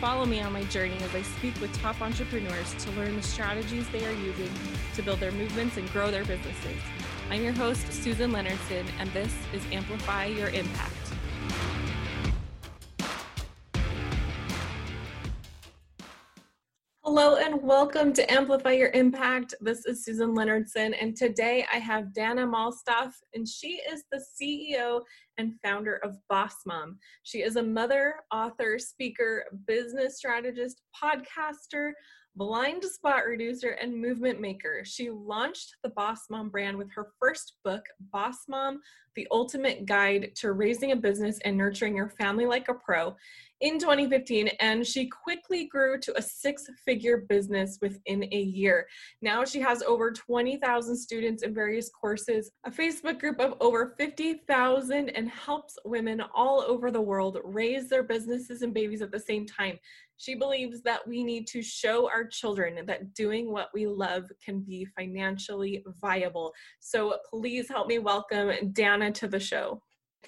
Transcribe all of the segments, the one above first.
Follow me on my journey as I speak with top entrepreneurs to learn the strategies they are using to build their movements and grow their businesses. I'm your host, Susan Leonardson, and this is Amplify Your Impact. Hello and welcome to Amplify Your Impact. This is Susan Leonardson, and today I have Dana Malstaff, and she is the CEO and founder of Boss Mom. She is a mother, author, speaker, business strategist, podcaster, blind spot reducer, and movement maker. She launched the Boss Mom brand with her first book, Boss Mom, The Ultimate Guide to Raising a Business and Nurturing Your Family Like a Pro, in 2015, and she quickly grew to a six-figure business within a year. Now she has over 20,000 students in various courses, a Facebook group of over 50,000, and helps women all over the world raise their businesses and babies at the same time. She believes that we need to show our children that doing what we love can be financially viable. So please help me welcome Dana to the show.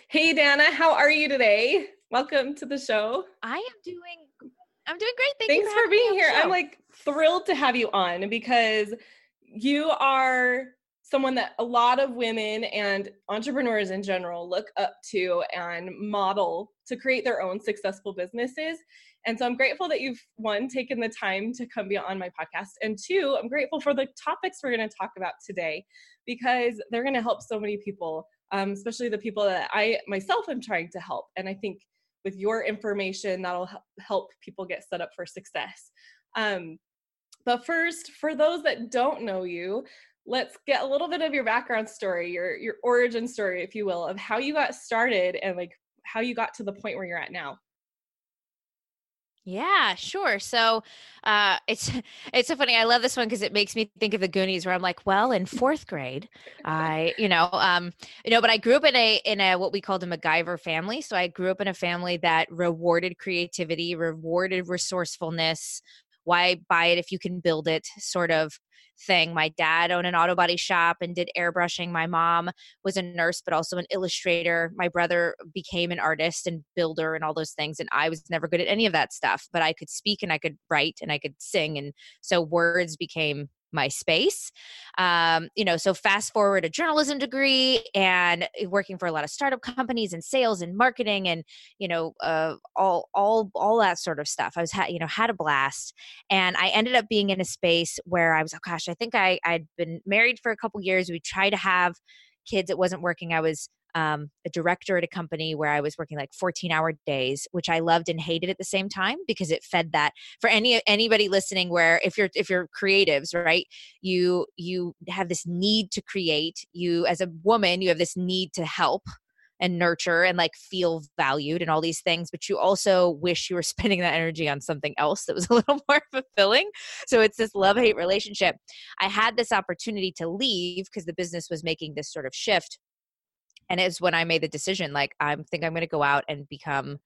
Hey, Dana, how are you today? Welcome to the show. I'm doing great. Thanks for being here. I'm like thrilled to have you on because you are someone that a lot of women and entrepreneurs in general look up to and model to create their own successful businesses. And so I'm grateful that you've, one, taken the time to come be on my podcast, and two, I'm grateful for the topics we're going to talk about today because they're going to help so many people, especially the people that I myself am trying to help. And I think with your information, that'll help people get set up for success. But first, for those that don't know you, let's get a little bit of your background story, your origin story, if you will, of how you got started and like how you got to the point where you're at now. Yeah, sure. So it's so funny. I love this one because it makes me think of the Goonies, where I'm like, well, in fourth grade, but I grew up in a what we called a MacGyver family. So I grew up in a family that rewarded creativity, rewarded resourcefulness. Why buy it if you can build it, sort of thing. My dad owned an auto body shop and did airbrushing. My mom was a nurse, but also an illustrator. My brother became an artist and builder and all those things. And I was never good at any of that stuff, but I could speak and I could write and I could sing. And so words became my space. So fast forward a journalism degree and working for a lot of startup companies and sales and marketing and, all that sort of stuff. I was, had a blast, and I ended up being in a space where I was, I think I'd been married for a couple years. We tried to have kids. It wasn't working. I was a director at a company where I was working like 14-hour days, which I loved and hated at the same time because it fed that. For anybody listening, where if you're creatives, right, you have this need to create. You as a woman, you have this need to help and nurture and like feel valued and all these things, but you also wish you were spending that energy on something else that was a little more fulfilling. So it's this love-hate relationship. I had this opportunity to leave because the business was making this sort of shift. And it's when I made the decision, like, I think I'm going to go out and become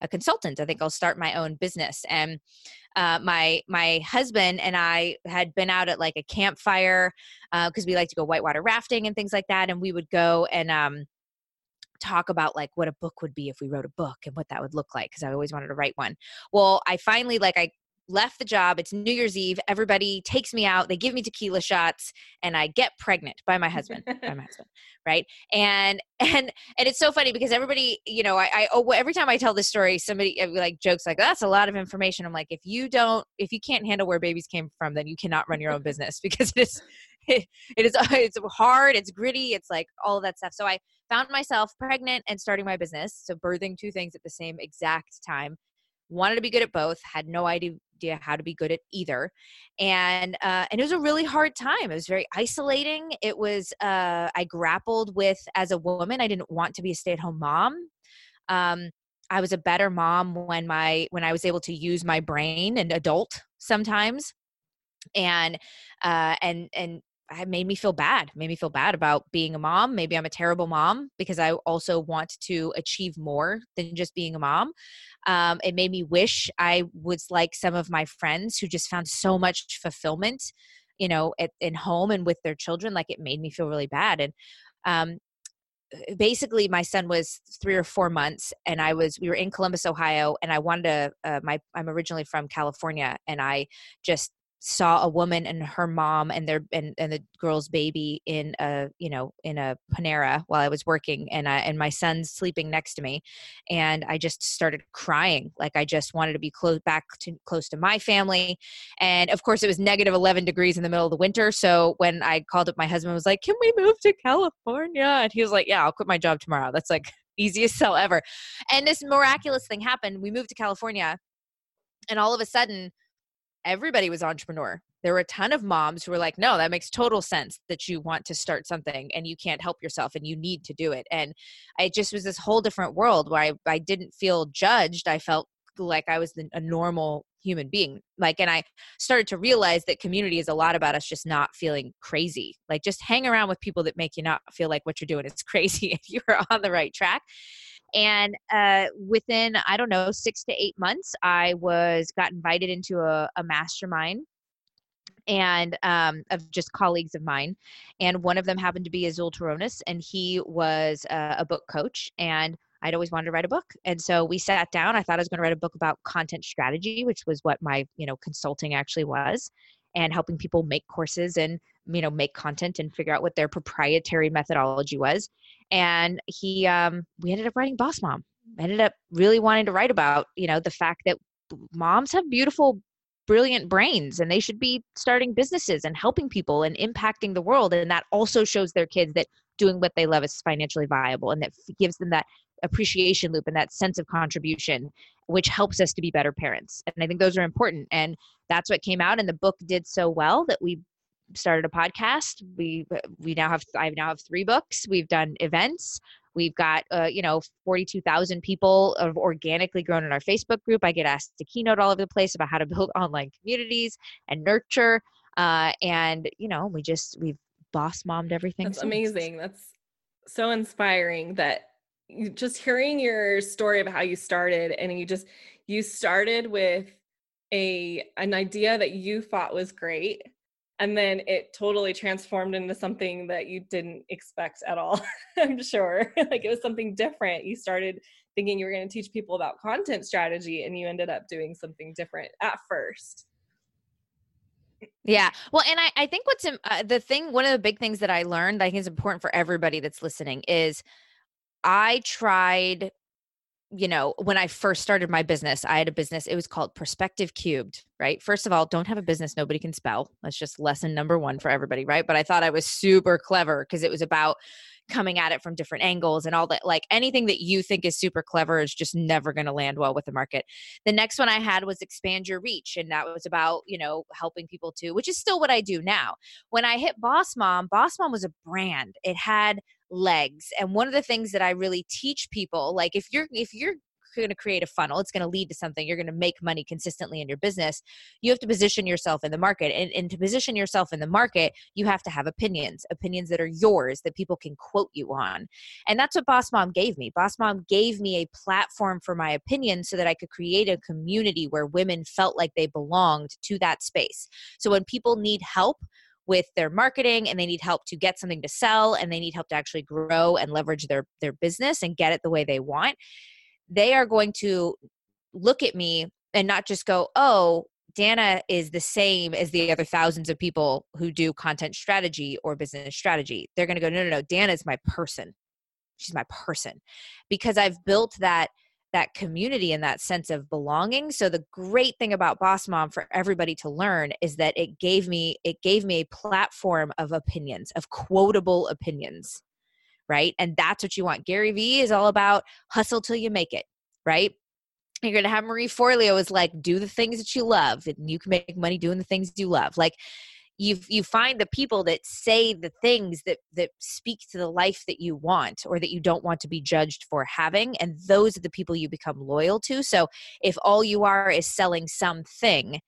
a consultant. I think I'll start my own business. And my husband and I had been out at like a campfire because we like to go whitewater rafting and things like that. And we would go and talk about like what a book would be if we wrote a book and what that would look like, because I always wanted to write one. Well, I finally left the job. It's New Year's Eve. Everybody takes me out. They give me tequila shots, and I get pregnant by my husband. Right. And it's so funny because everybody, every time I tell this story, somebody like jokes like, that's a lot of information. I'm like, if you can't handle where babies came from, then you cannot run your own business, because it's hard. It's gritty. It's like all of that stuff. So I found myself pregnant and starting my business. So birthing two things at the same exact time. Wanted to be good at both, had no idea how to be good at either. And it was a really hard time. It was very isolating. It was, I grappled with, as a woman, I didn't want to be a stay-at-home mom. I was a better mom when I was able to use my brain and adult sometimes. And it made me feel bad. Made me feel bad about being a mom. Maybe I'm a terrible mom because I also want to achieve more than just being a mom. It made me wish I was like some of my friends who just found so much fulfillment, you know, in home and with their children. Like, it made me feel really bad. And basically, my son was 3 or 4 months, and we were in Columbus, Ohio, and I wanted to. I'm originally from California, and I just saw a woman and her mom and the girl's baby in a Panera while I was working, and my son's sleeping next to me, and I just started crying. Like, I just wanted to be close to my family. And of course, it was negative 11 degrees in the middle of the winter. So when I called up my husband, I was like, "Can we move to California?" And he was like, "Yeah, I'll quit my job tomorrow." That's like easiest sell ever. And this miraculous thing happened. We moved to California, and all of a sudden, everybody was entrepreneur. There were a ton of moms who were like, "No, that makes total sense that you want to start something and you can't help yourself and you need to do it." And it just was this whole different world where I didn't feel judged. I felt like I was a normal human being. Like, and I started to realize that community is a lot about us just not feeling crazy. Like, just hang around with people that make you not feel like what you're doing is crazy if you're on the right track. And within, 6 to 8 months, I got invited into a mastermind and of just colleagues of mine. And one of them happened to be Azul Toronis, and he was a book coach, and I'd always wanted to write a book. And so we sat down. I thought I was going to write a book about content strategy, which was what my, consulting actually was, and helping people make courses and, make content and figure out what their proprietary methodology was. And we ended up writing Boss Mom. I ended up really wanting to write about, the fact that moms have beautiful, brilliant brains, and they should be starting businesses and helping people and impacting the world. And that also shows their kids that doing what they love is financially viable, and that gives them that appreciation loop and that sense of contribution, which helps us to be better parents. And I think those are important. And that's what came out. And the book did so well that we started a podcast. I now have 3 books. We've done events. We've got 42,000 people have organically grown in our Facebook group. I get asked to keynote all over the place about how to build online communities and nurture. We've boss mommed everything. That's amazing. That's so inspiring, that just hearing your story of how you started, and you started with an idea that you thought was great. And then it totally transformed into something that you didn't expect at all, I'm sure. Like, it was something different. You started thinking you were going to teach people about content strategy, and you ended up doing something different at first. Yeah. Well, and I think one of the big things that I learned, I think is important for everybody that's listening, is I tried, when I first started my business, I had a business, it was called Perspective Cubed, right? First of all, don't have a business nobody can spell. That's just lesson number 1 for everybody, right? But I thought I was super clever because it was about coming at it from different angles and all that. Like, anything that you think is super clever is just never going to land well with the market. The next one I had was Expand Your Reach. And that was about, helping people too, which is still what I do now. When I hit Boss Mom was a brand. It had legs. And one of the things that I really teach people, like, if you're going to create a funnel, it's going to lead to something, you're going to make money consistently in your business, you have to position yourself in the market. And to position yourself in the market, you have to have opinions that are yours, that people can quote you on. And that's what Boss Mom gave me. Boss Mom gave me a platform for my opinion so that I could create a community where women felt like they belonged to that space. So when people need help with their marketing, and they need help to get something to sell, and they need help to actually grow and leverage their business and get it the way they want, they are going to look at me and not just go, "Oh, Dana is the same as the other thousands of people who do content strategy or business strategy." They're going to go, no, Dana is my person. She's my person, because I've built that community and that sense of belonging. So the great thing about Boss Mom for everybody to learn is that it gave me a platform of opinions, of quotable opinions, right? And that's what you want. Gary V is all about hustle till you make it, right? You're going to have Marie Forleo is like, do the things that you love, and you can make money doing the things you love. Like, you find the people that say the things that speak to the life that you want, or that you don't want to be judged for having. And those are the people you become loyal to. So if all you are is selling something,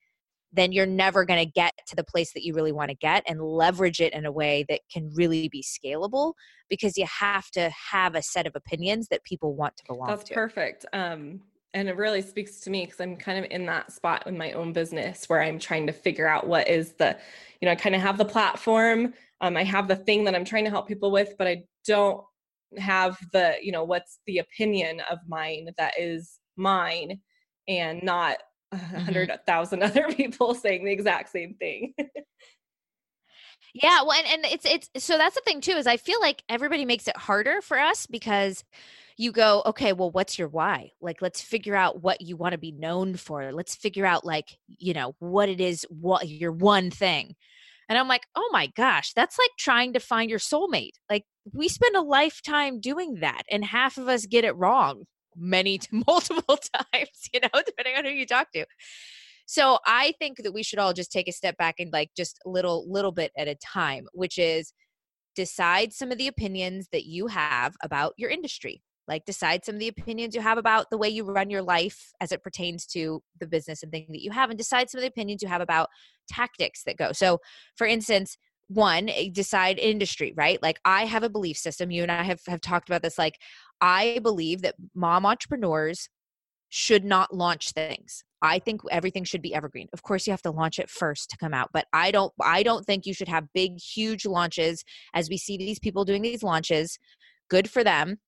then you're never going to get to the place that you really want to get and leverage it in a way that can really be scalable, because you have to have a set of opinions that people want to belong to. That's perfect. And it really speaks to me, because I'm kind of in that spot in my own business where I'm trying to figure out what is the, you know, I kind of have the platform. I have the thing that I'm trying to help people with, but I don't have the, you know, what's the opinion of mine that is mine and not 100,000 other people saying the exact same thing. Yeah. Well, and it's, so that's the thing too, is I feel like everybody makes it harder for us, because you go, okay, well, what's your why? Like, let's figure out what you want to be known for. Let's figure out, like, you know, what it is, what your one thing. And I'm like, oh my gosh, that's like trying to find your soulmate. Like, we spend a lifetime doing that, and half of us get it wrong multiple times, you know, depending on who you talk to. So I think that we should all just take a step back and, like, just little bit at a time, which is decide some of the opinions that you have about your industry. Like, decide some of the opinions you have about the way you run your life as it pertains to the business and thing that you have, and decide some of the opinions you have about tactics that go. So for instance, one, decide industry, right? Like, I have a belief system. You and I have talked about this. Like, I believe that mom entrepreneurs should not launch things. I think everything should be evergreen. Of course, you have to launch it first to come out, but I don't think you should have big, huge launches, as we see these people doing these launches. Good for them.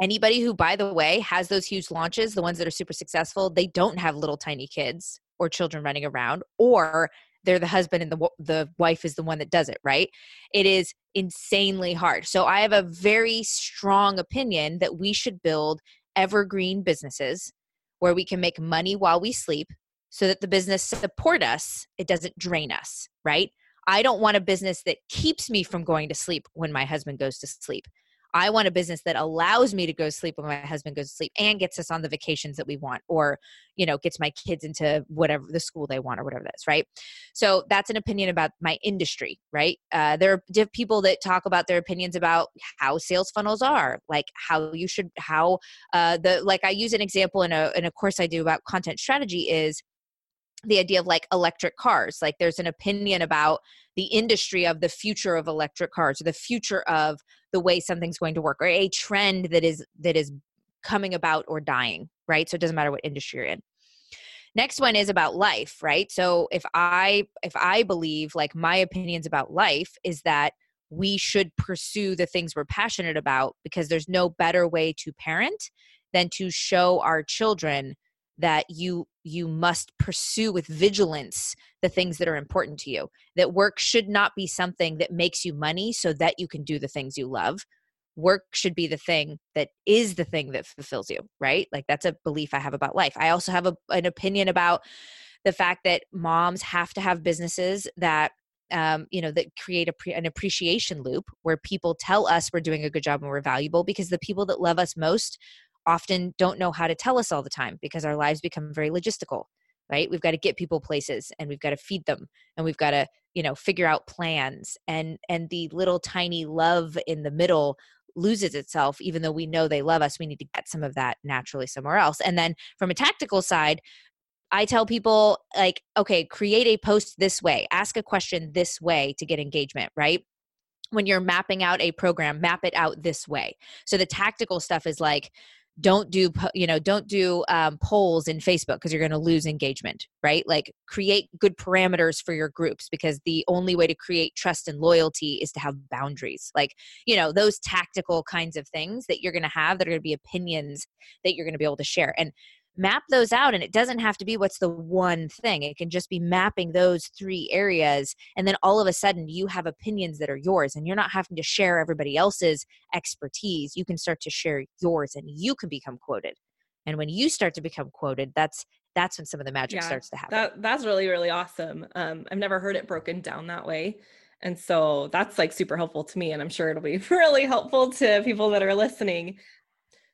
Anybody who, by the way, has those huge launches, the ones that are super successful, they don't have little tiny kids or children running around, or they're the husband and the wife is the one that does it, right? It is insanely hard. So I have a very strong opinion that we should build evergreen businesses where we can make money while we sleep, so that the business support us. It doesn't drain us, right? I don't want a business that keeps me from going to sleep when my husband goes to sleep. I want a business that allows me to go to sleep when my husband goes to sleep, and gets us on the vacations that we want, or, you know, gets my kids into whatever the school they want, or whatever that's right. So that's an opinion about my industry, right? There are people that talk about their opinions about how sales funnels are, like how you should, like I use an example in a course I do about content strategy, is the idea of, like, electric cars. Like, there's an opinion about the industry of the future of electric cars, or the future of the way something's going to work, or a trend that is coming about or dying, right? So it doesn't matter what industry you're in. Next one is about life, right? So if I believe, like, my opinions about life is that we should pursue the things we're passionate about, because there's no better way to parent than to show our children that you must pursue with vigilance the things that are important to you, that work should not be something that makes you money so that you can do the things you love. Work should be the thing that is the thing that fulfills you, right? Like, that's a belief I have about life. I also have an opinion about the fact that moms have to have businesses that, you know, that create an appreciation loop where people tell us we're doing a good job and we're valuable, because the people that love us most often don't know how to tell us all the time, because our lives become very logistical, right? We've got to get people places, and we've got to feed them, and we've got to, you know, figure out plans, and the little tiny love in the middle loses itself. Even though we know they love us, we need to get some of that naturally somewhere else. And then from a tactical side, I tell people, like, okay, create a post this way, ask a question this way to get engagement, right? When you're mapping out a program, map it out this way. So the tactical stuff is like, don't do polls in Facebook, because you're going to lose engagement, right? Like, create good parameters for your groups, because the only way to create trust and loyalty is to have boundaries. Like, you know, those tactical kinds of things that you're going to have that are going to be opinions that you're going to be able to share, and map those out. And it doesn't have to be what's the one thing. It can just be mapping those three areas. And then all of a sudden you have opinions that are yours, and you're not having to share everybody else's expertise. You can start to share yours, and you can become quoted. And when you start to become quoted, that's when some of the magic starts to happen. That's really, really awesome. I've never heard it broken down that way. And so that's, like, super helpful to me. And I'm sure it'll be really helpful to people that are listening.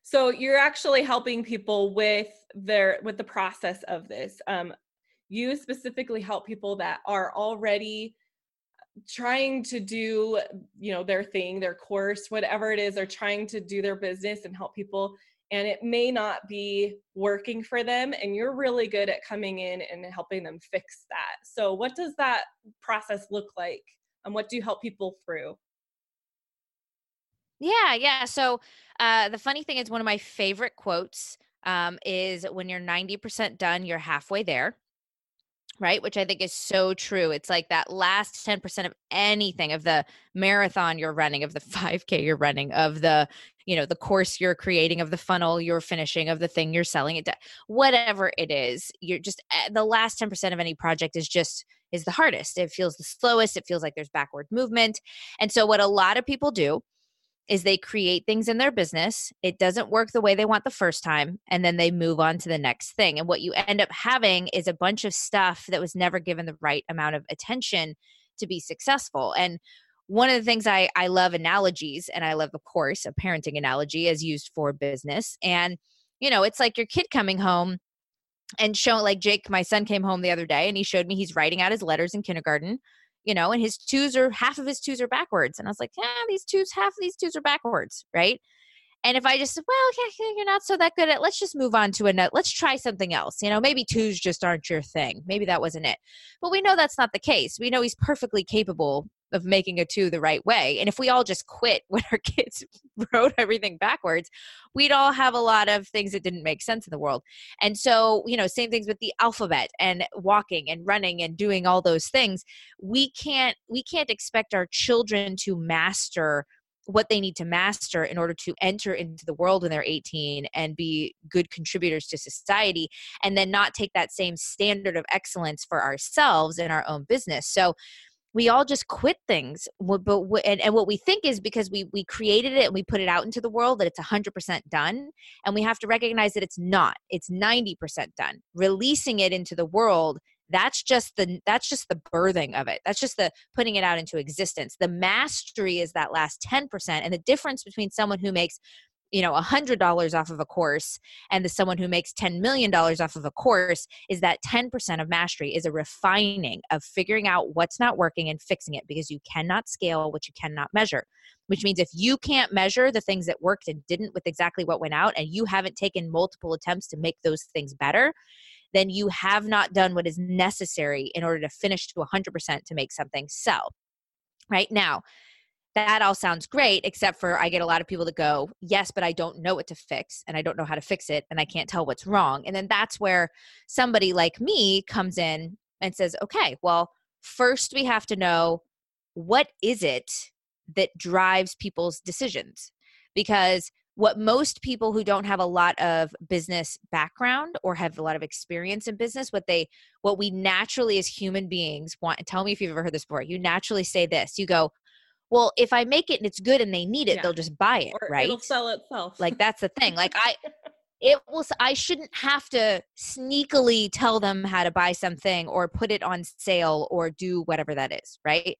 So you're actually helping people with the process of this. You specifically help people that are already trying to do, you know, their thing, their course, whatever it is, they're trying to do their business, and help people and it may not be working for them, and you're really good at coming in and helping them fix that. So what does that process look like, and what do you help people through? Yeah. So the funny thing is, one of my favorite quotes is, when you're 90% done, you're halfway there. Right? Which I think is so true. It's like that last 10% of anything, of the marathon you're running, of the 5K you're running, of the, the course you're creating, of the funnel you're finishing, of the thing you're selling it to, whatever it is. You're just, the last 10% of any project is the hardest. It feels the slowest. It feels like there's backward movement. And so what a lot of people do is they create things in their business. It doesn't work the way they want the first time, and then they move on to the next thing. And what you end up having is a bunch of stuff that was never given the right amount of attention to be successful. And one of the things I love analogies, and I love, of course, a parenting analogy as used for business. And, it's like your kid coming home and showing, like Jake, my son, came home the other day and he showed me he's writing out his letters in kindergarten. And his twos are, half of his twos are backwards. And I was like, yeah, half of these twos are backwards, right? And if I just said, well, yeah, you're not so that good at, let's just move on to another, let's try something else. Maybe twos just aren't your thing. Maybe that wasn't it. But we know that's not the case. We know he's perfectly capable of making a two the right way. And if we all just quit when our kids wrote everything backwards, we'd all have a lot of things that didn't make sense in the world. And so, same things with the alphabet and walking and running and doing all those things. We can't expect our children to master what they need to master in order to enter into the world when they're 18 and be good contributors to society, and then not take that same standard of excellence for ourselves in our own business. So we all just quit things, and what we think is because we created it and we put it out into the world that it's 100% done, and we have to recognize that it's not. It's 90% done. Releasing it into the world, that's just the birthing of it. That's just the putting it out into existence. The mastery is that last 10%, and the difference between someone who makes $100 off of a course and the someone who makes $10 million off of a course is that 10% of mastery is a refining of figuring out what's not working and fixing it, because you cannot scale what you cannot measure, which means if you can't measure the things that worked and didn't with exactly what went out, and you haven't taken multiple attempts to make those things better, then you have not done what is necessary in order to finish to 100% to make something sell. Right now, that all sounds great, except for I get a lot of people that go, yes, but I don't know what to fix, and I don't know how to fix it, and I can't tell what's wrong. And then that's where somebody like me comes in and says, okay, well, first we have to know, what is it that drives people's decisions? Because what most people who don't have a lot of business background or have a lot of experience in business, what we naturally as human beings want, and tell me if you've ever heard this before, you naturally say this, you go, well, if I make it and it's good and they need it, yeah, they'll just buy it, or right? It'll sell itself. Like, that's the thing. Like I shouldn't have to sneakily tell them how to buy something or put it on sale or do whatever that is, right?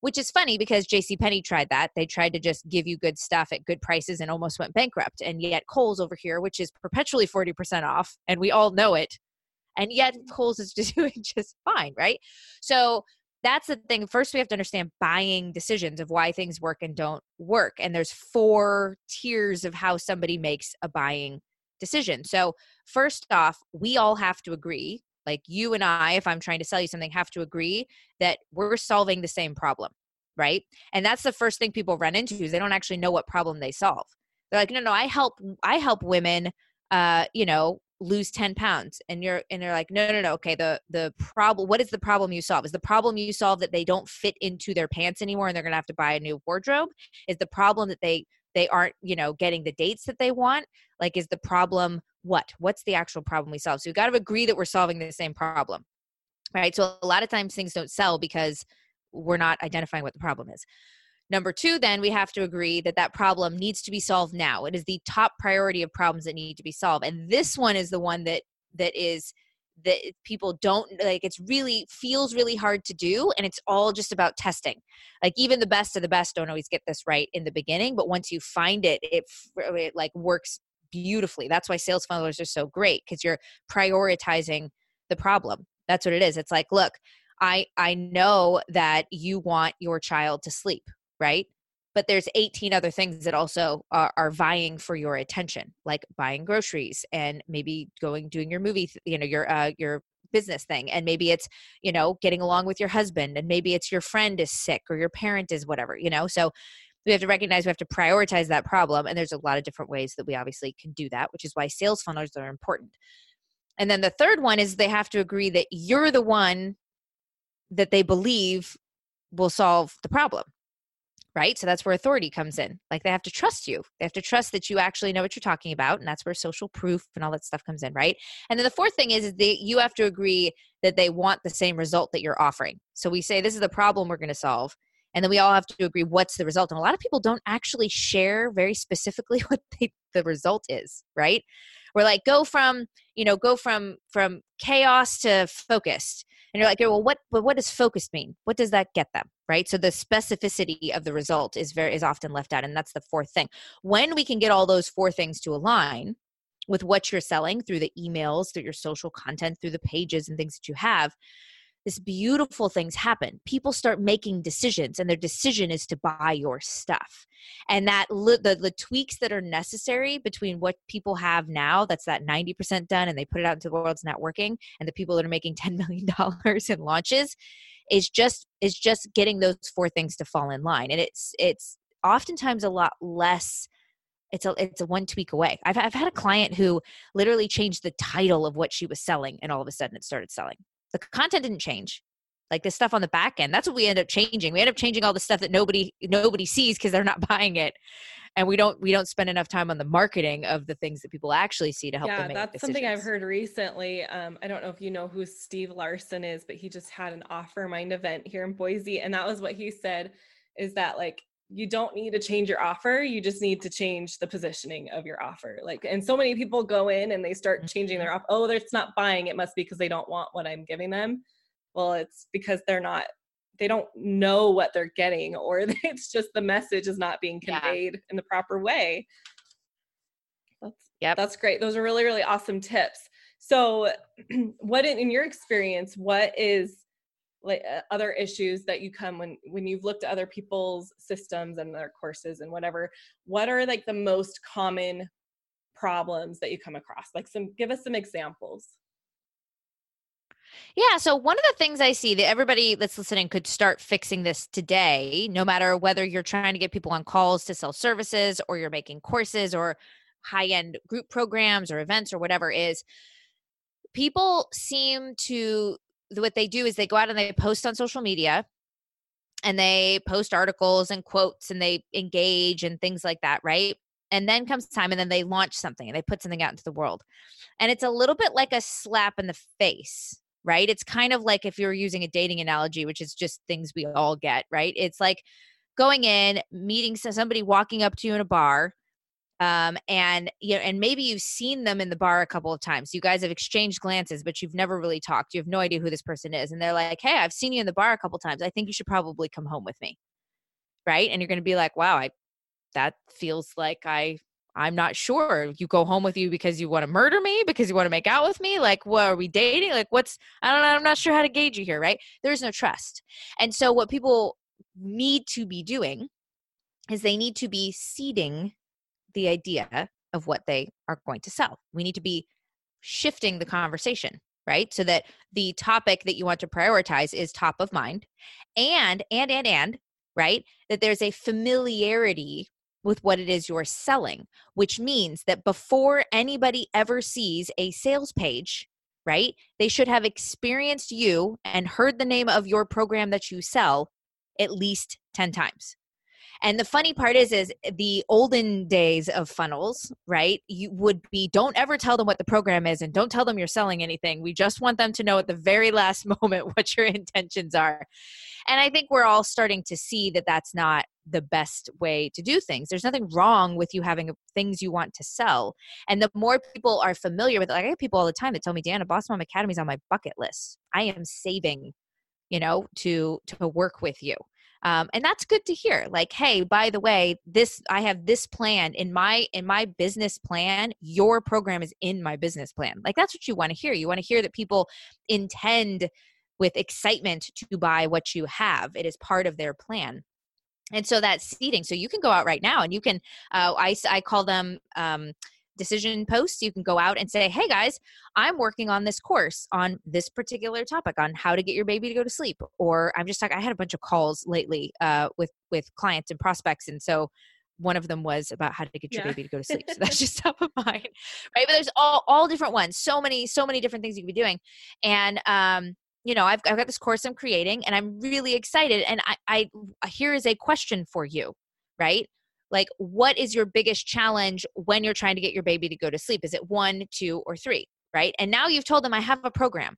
Which is funny because JCPenney tried that. They tried to just give you good stuff at good prices and almost went bankrupt. And yet Kohl's over here, which is perpetually 40% off, and we all know it. And yet Kohl's is just doing just fine, right? So that's the thing. First, we have to understand buying decisions of why things work and don't work. And there's 4 tiers of how somebody makes a buying decision. So first off, we all have to agree, like you and I, if I'm trying to sell you something, have to agree that we're solving the same problem, right? And that's the first thing people run into, is they don't actually know what problem they solve. They're like, no, I help women, lose 10 pounds. And they're like, no. Okay. The problem, what is the problem you solve? Is the problem you solve that they don't fit into their pants anymore and they're going to have to buy a new wardrobe? Is the problem that they aren't, getting the dates that they want? Like, is the problem what's the actual problem we solve? So you got to agree that we're solving the same problem, right? So a lot of times things don't sell because we're not identifying what the problem is. Number 2, then we have to agree that problem needs to be solved now. It is the top priority of problems that need to be solved. And this one is the one that people don't like. It's really feels really hard to do. And it's all just about testing. Like, even the best of the best don't always get this right in the beginning, but once you find it, it like works beautifully. That's why sales funnelers are so great, because you're prioritizing the problem. That's what it is. It's like, look, I know that you want your child to sleep, right? but there's 18 other things that also are vying for your attention, like buying groceries and maybe doing your movie, your business thing. And maybe it's, getting along with your husband, and maybe it's your friend is sick or your parent is whatever, so we have to recognize we have to prioritize that problem. And there's a lot of different ways that we obviously can do that, which is why sales funnels are important. And then the third one is they have to agree that you're the one that they believe will solve the problem, right? So that's where authority comes in. Like they have to trust you. They have to trust that you actually know what you're talking about. And that's where social proof and all that stuff comes in, right? And then the fourth thing is that you have to agree that they want the same result that you're offering. So we say, this is the problem we're going to solve. And then we all have to agree what's the result. And a lot of people don't actually share very specifically what the result is, right? We're like, go from chaos to focused. And you're like, well, what does focused mean? What does that get them, right? So the specificity of the result is often left out. And that's the fourth thing. When we can get all those four things to align with what you're selling through the emails, through your social content, through the pages and things that you have, this beautiful things happen. People start making decisions, and their decision is to buy your stuff. And that the tweaks that are necessary between what people have now, that's that 90% done and they put it out into the world, it's not working, and the people that are making $10 million in launches is just getting those four things to fall in line. And it's oftentimes a lot less. It's a one tweak away. I've had a client who literally changed the title of what she was selling, and all of a sudden it started selling. The content didn't change. Like the stuff on the back end, that's what we end up changing. We end up changing all the stuff that nobody sees because they're not buying it. And we don't spend enough time on the marketing of the things that people actually see to help them make decisions. Yeah, that's something I've heard recently. I don't know if you know who Steve Larson is, but he just had an OfferMind event here in Boise. And that was what he said, is that like, you don't need to change your offer. You just need to change the positioning of your offer. Like, and so many people go in and they start changing their offer. Oh, they're not buying. It must be because they don't want what I'm giving them. Well, it's because they don't know what they're getting, or it's just the message is not being conveyed in the proper way. That's great. Those are really, really awesome tips. So what in your experience, what is like other issues that you come when you've looked at other people's systems and their courses and whatever, what are like the most common problems that you come across? Like give us some examples. Yeah. So one of the things I see that everybody that's listening could start fixing this today, no matter whether you're trying to get people on calls to sell services, or you're making courses or high-end group programs or events or whatever, is people seem to, what they do is they go out and they post on social media, and they post articles and quotes, and they engage and things like that, right? And then comes time, and then they launch something and they put something out into the world. And it's a little bit like a slap in the face, right? It's kind of like if you're using a dating analogy, which is just things we all get, right? It's like going in, meeting somebody, walking up to you in a bar, and maybe you've seen them in the bar a couple of times. You guys have exchanged glances, but you've never really talked. You have no idea who this person is. And they're like, hey, I've seen you in the bar a couple of times. I think you should probably come home with me. Right. And you're going to be like, wow, that feels like I'm not sure. You go home with you because you want to murder me, because you want to make out with me. Like, what are we dating? Like I don't know. I'm not sure how to gauge you here. Right. There's no trust. And so what people need to be doing is they need to be seeding the idea of what they are going to sell. We need to be shifting the conversation, right? So that the topic that you want to prioritize is top of mind, and, right? That there's a familiarity with what it is you're selling, which means that before anybody ever sees a sales page, right, they should have experienced you and heard the name of your program that you sell at least 10 times. And the funny part is the olden days of funnels, right? You would be, don't ever tell them what the program is, and don't tell them you're selling anything. We just want them to know at the very last moment what your intentions are. And I think we're all starting to see that that's not the best way to do things. There's nothing wrong with you having things you want to sell. And the more people are familiar with it, like I have people all the time that tell me, Dana, Boss Mom Academy is on my bucket list. I am saving, to work with you. And that's good to hear. Like, hey, by the way, I have this plan in my business plan. Your program is in my business plan. Like, that's what you want to hear. You want to hear that people intend with excitement to buy what you have. It is part of their plan. And so that's seeding. So you can go out right now and you can, I call them decision posts. You can go out and say, hey guys, I'm working on this course on this particular topic on how to get your baby to go to sleep. Or I'm just like, I had a bunch of calls lately with clients and prospects. And so one of them was about how to get your baby to go to sleep. So that's just top of mind, right? But there's all different ones. So many different things you could be doing. And, you know, I've got this course I'm creating and I'm really excited. And I here is a question for you, right? Like, what is your biggest challenge when you're trying to get your baby to go to sleep? Is it 1, 2, or 3, right? And now you've told them I have a program.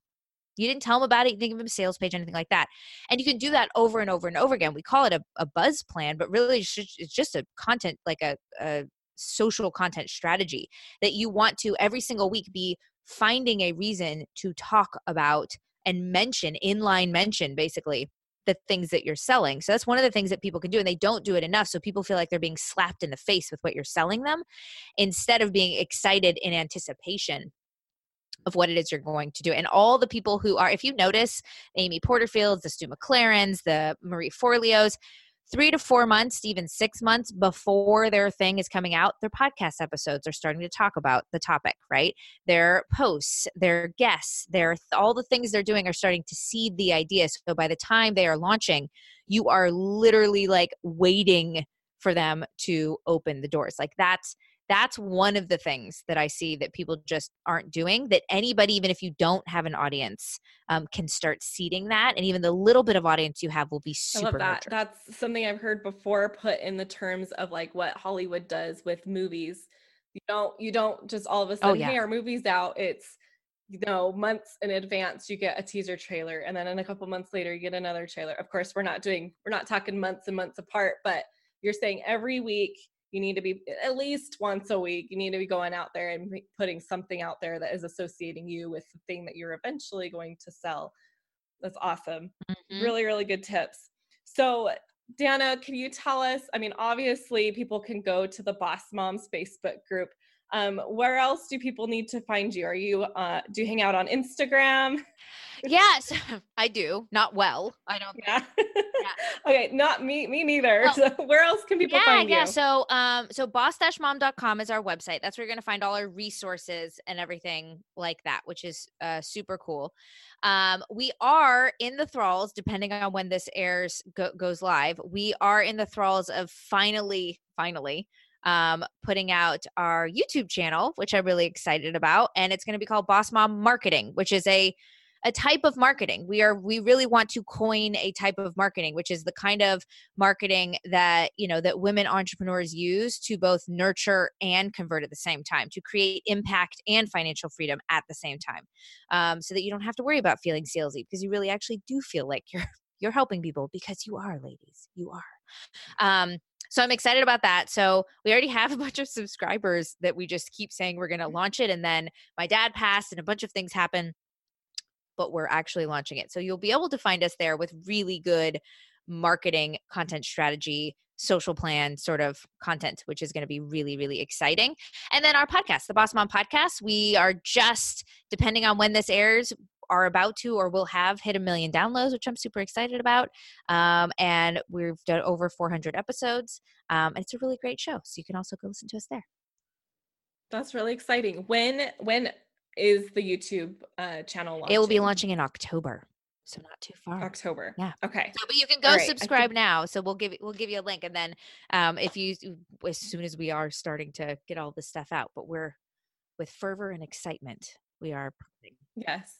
You didn't tell them about it. You didn't give them a sales page, anything like that. And you can do that over and over and over again. We call it a buzz plan, but really it's just a content, like a social content strategy that you want to every single week be finding a reason to talk about and mention, inline mention, basically, the things that you're selling. So that's one of the things that people can do, and they don't do it enough. So people feel like they're being slapped in the face with what you're selling them instead of being excited in anticipation of what it is you're going to do. And all the people who are, if you notice, Amy Porterfields, the Stu McLarens, the Marie Forleos, 3 to 4 months, even 6 months before their thing is coming out, their podcast episodes are starting to talk about the topic, right? Their posts, their guests, their all the things they're doing are starting to seed the idea. So by the time they are launching, you are literally like waiting for them to open the doors. Like that's one of the things that I see that people just aren't doing, that anybody, even if you don't have an audience, can start seeding that. And even the little bit of audience you have will be super. I love that. That's something I've heard before put in the terms of like what Hollywood does with movies. You don't just all of a sudden, hey, our movie's out. It's, you know, months in advance, you get a teaser trailer. And then in a couple months later, you get another trailer. Of course, we're not talking months and months apart, but you're saying every week, you need to be at least once a week. You need to be going out there and putting something out there that is associating you with the thing that you're eventually going to sell. That's awesome. Mm-hmm. Really, really good tips. So Dana, can you tell us, I mean, obviously people can go to the Boss Moms Facebook group. Where else do people need to find you? Are you, do you hang out on Instagram? Yes, I do. Not well. I don't think. Yeah. Okay. Not me neither. Well, so where else can people find you? Yeah. So boss-mom.com is our website. That's where you're going to find all our resources and everything like that, which is super cool. We are in the thralls, depending on when this airs, goes live. We are in the thralls of finally, putting out our YouTube channel, which I'm really excited about. And it's going to be called Boss Mom Marketing, which is a type of marketing. We really want to coin a type of marketing, which is the kind of marketing that, you know, that women entrepreneurs use to both nurture and convert at the same time, to create impact and financial freedom at the same time. So that you don't have to worry about feeling salesy, because you really actually do feel like you're helping people, because you are, ladies, you are. So I'm excited about that. So we already have a bunch of subscribers that we just keep saying we're going to launch it. And then my dad passed and a bunch of things happen, but we're actually launching it. So you'll be able to find us there with really good marketing, content strategy, social plan sort of content, which is going to be really, really exciting. And then our podcast, the Boss Mom Podcast, we are just, depending on when this airs, are about to or will have hit 1 million downloads, which I'm super excited about. And we've done over 400 episodes. And it's a really great show. So you can also go listen to us there. That's really exciting. When is the YouTube channel launching? It will be launching in October. So not too far. October. Yeah. Okay. So, but you can go subscribe now. So we'll give you a link. And then as soon as we are starting to get all this stuff out, but we're with fervor and excitement, we are. Yes.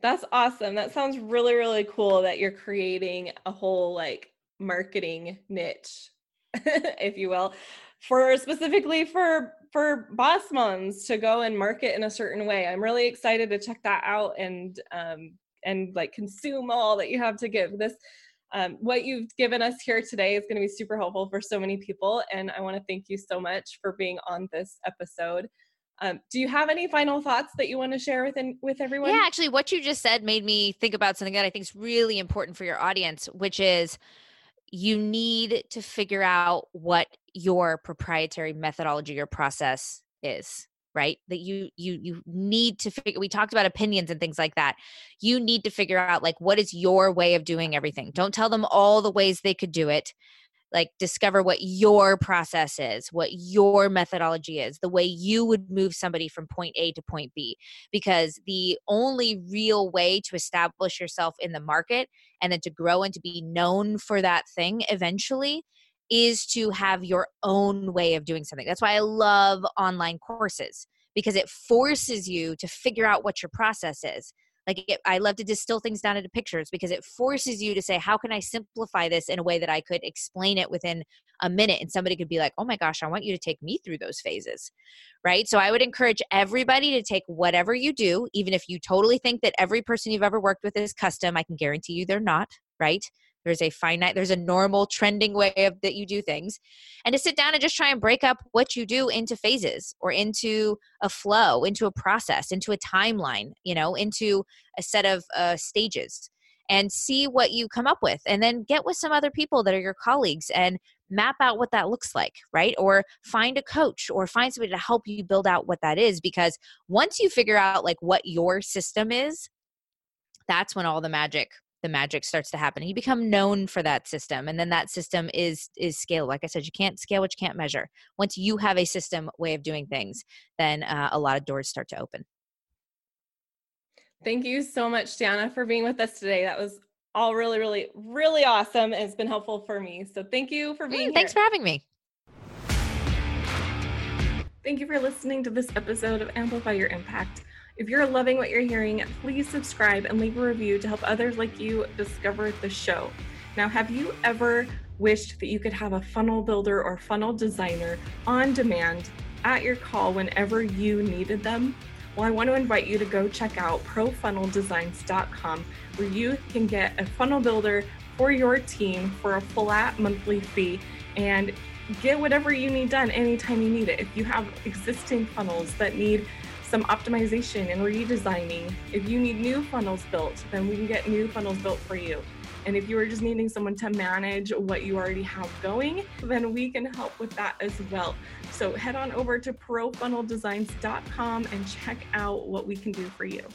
That's awesome. That sounds really, really cool that you're creating a whole like marketing niche, if you will, specifically for boss moms to go and market in a certain way. I'm really excited to check that out and like consume all that you have to give. This, what you've given us here today is going to be super helpful for so many people. And I want to thank you so much for being on this episode. Do you have any final thoughts that you want to share with everyone? Yeah, actually what you just said made me think about something that I think is really important for your audience, which is you need to figure out what your proprietary methodology or process is, right? That you need to figure, we talked about opinions and things like that. You need to figure out like, what is your way of doing everything? Don't tell them all the ways they could do it. like discover what your process is, what your methodology is, the way you would move somebody from point A to point B, because the only real way to establish yourself in the market and then to grow and to be known for that thing eventually is to have your own way of doing something. That's why I love online courses, because it forces you to figure out what your process is. Like I love to distill things down into pictures because it forces you to say, how can I simplify this in a way that I could explain it within a minute? And somebody could be like, oh my gosh, I want you to take me through those phases, right? So I would encourage everybody to take whatever you do, even if you totally think that every person you've ever worked with is custom. I can guarantee you they're not, right? There's a finite, there's a normal trending way of that you do things, and to sit down and just try and break up what you do into phases or into a flow, into a process, into a timeline, you know, into a set of stages, and see what you come up with, and then get with some other people that are your colleagues and map out what that looks like, right? Or find a coach or find somebody to help you build out what that is, because once you figure out like what your system is, that's when all the magic starts to happen. You become known for that system. And then that system is scaled. Like I said, you can't scale what you can't measure. Once you have a system way of doing things, then a lot of doors start to open. Thank you so much, Dana, for being with us today. That was all really, really, really awesome. And it's been helpful for me. So thank you for being here. Thanks for having me. Thank you for listening to this episode of Amplify Your Impact. If you're loving what you're hearing, please subscribe and leave a review to help others like you discover the show. Now, have you ever wished that you could have a funnel builder or funnel designer on demand at your call whenever you needed them? Well, I want to invite you to go check out Profunneldesigns.com, where you can get a funnel builder for your team for a flat monthly fee and get whatever you need done anytime you need it. If you have existing funnels that need some optimization and redesigning. If you need new funnels built, then we can get new funnels built for you. And if you are just needing someone to manage what you already have going, then we can help with that as well. So head on over to profunneldesigns.com and check out what we can do for you.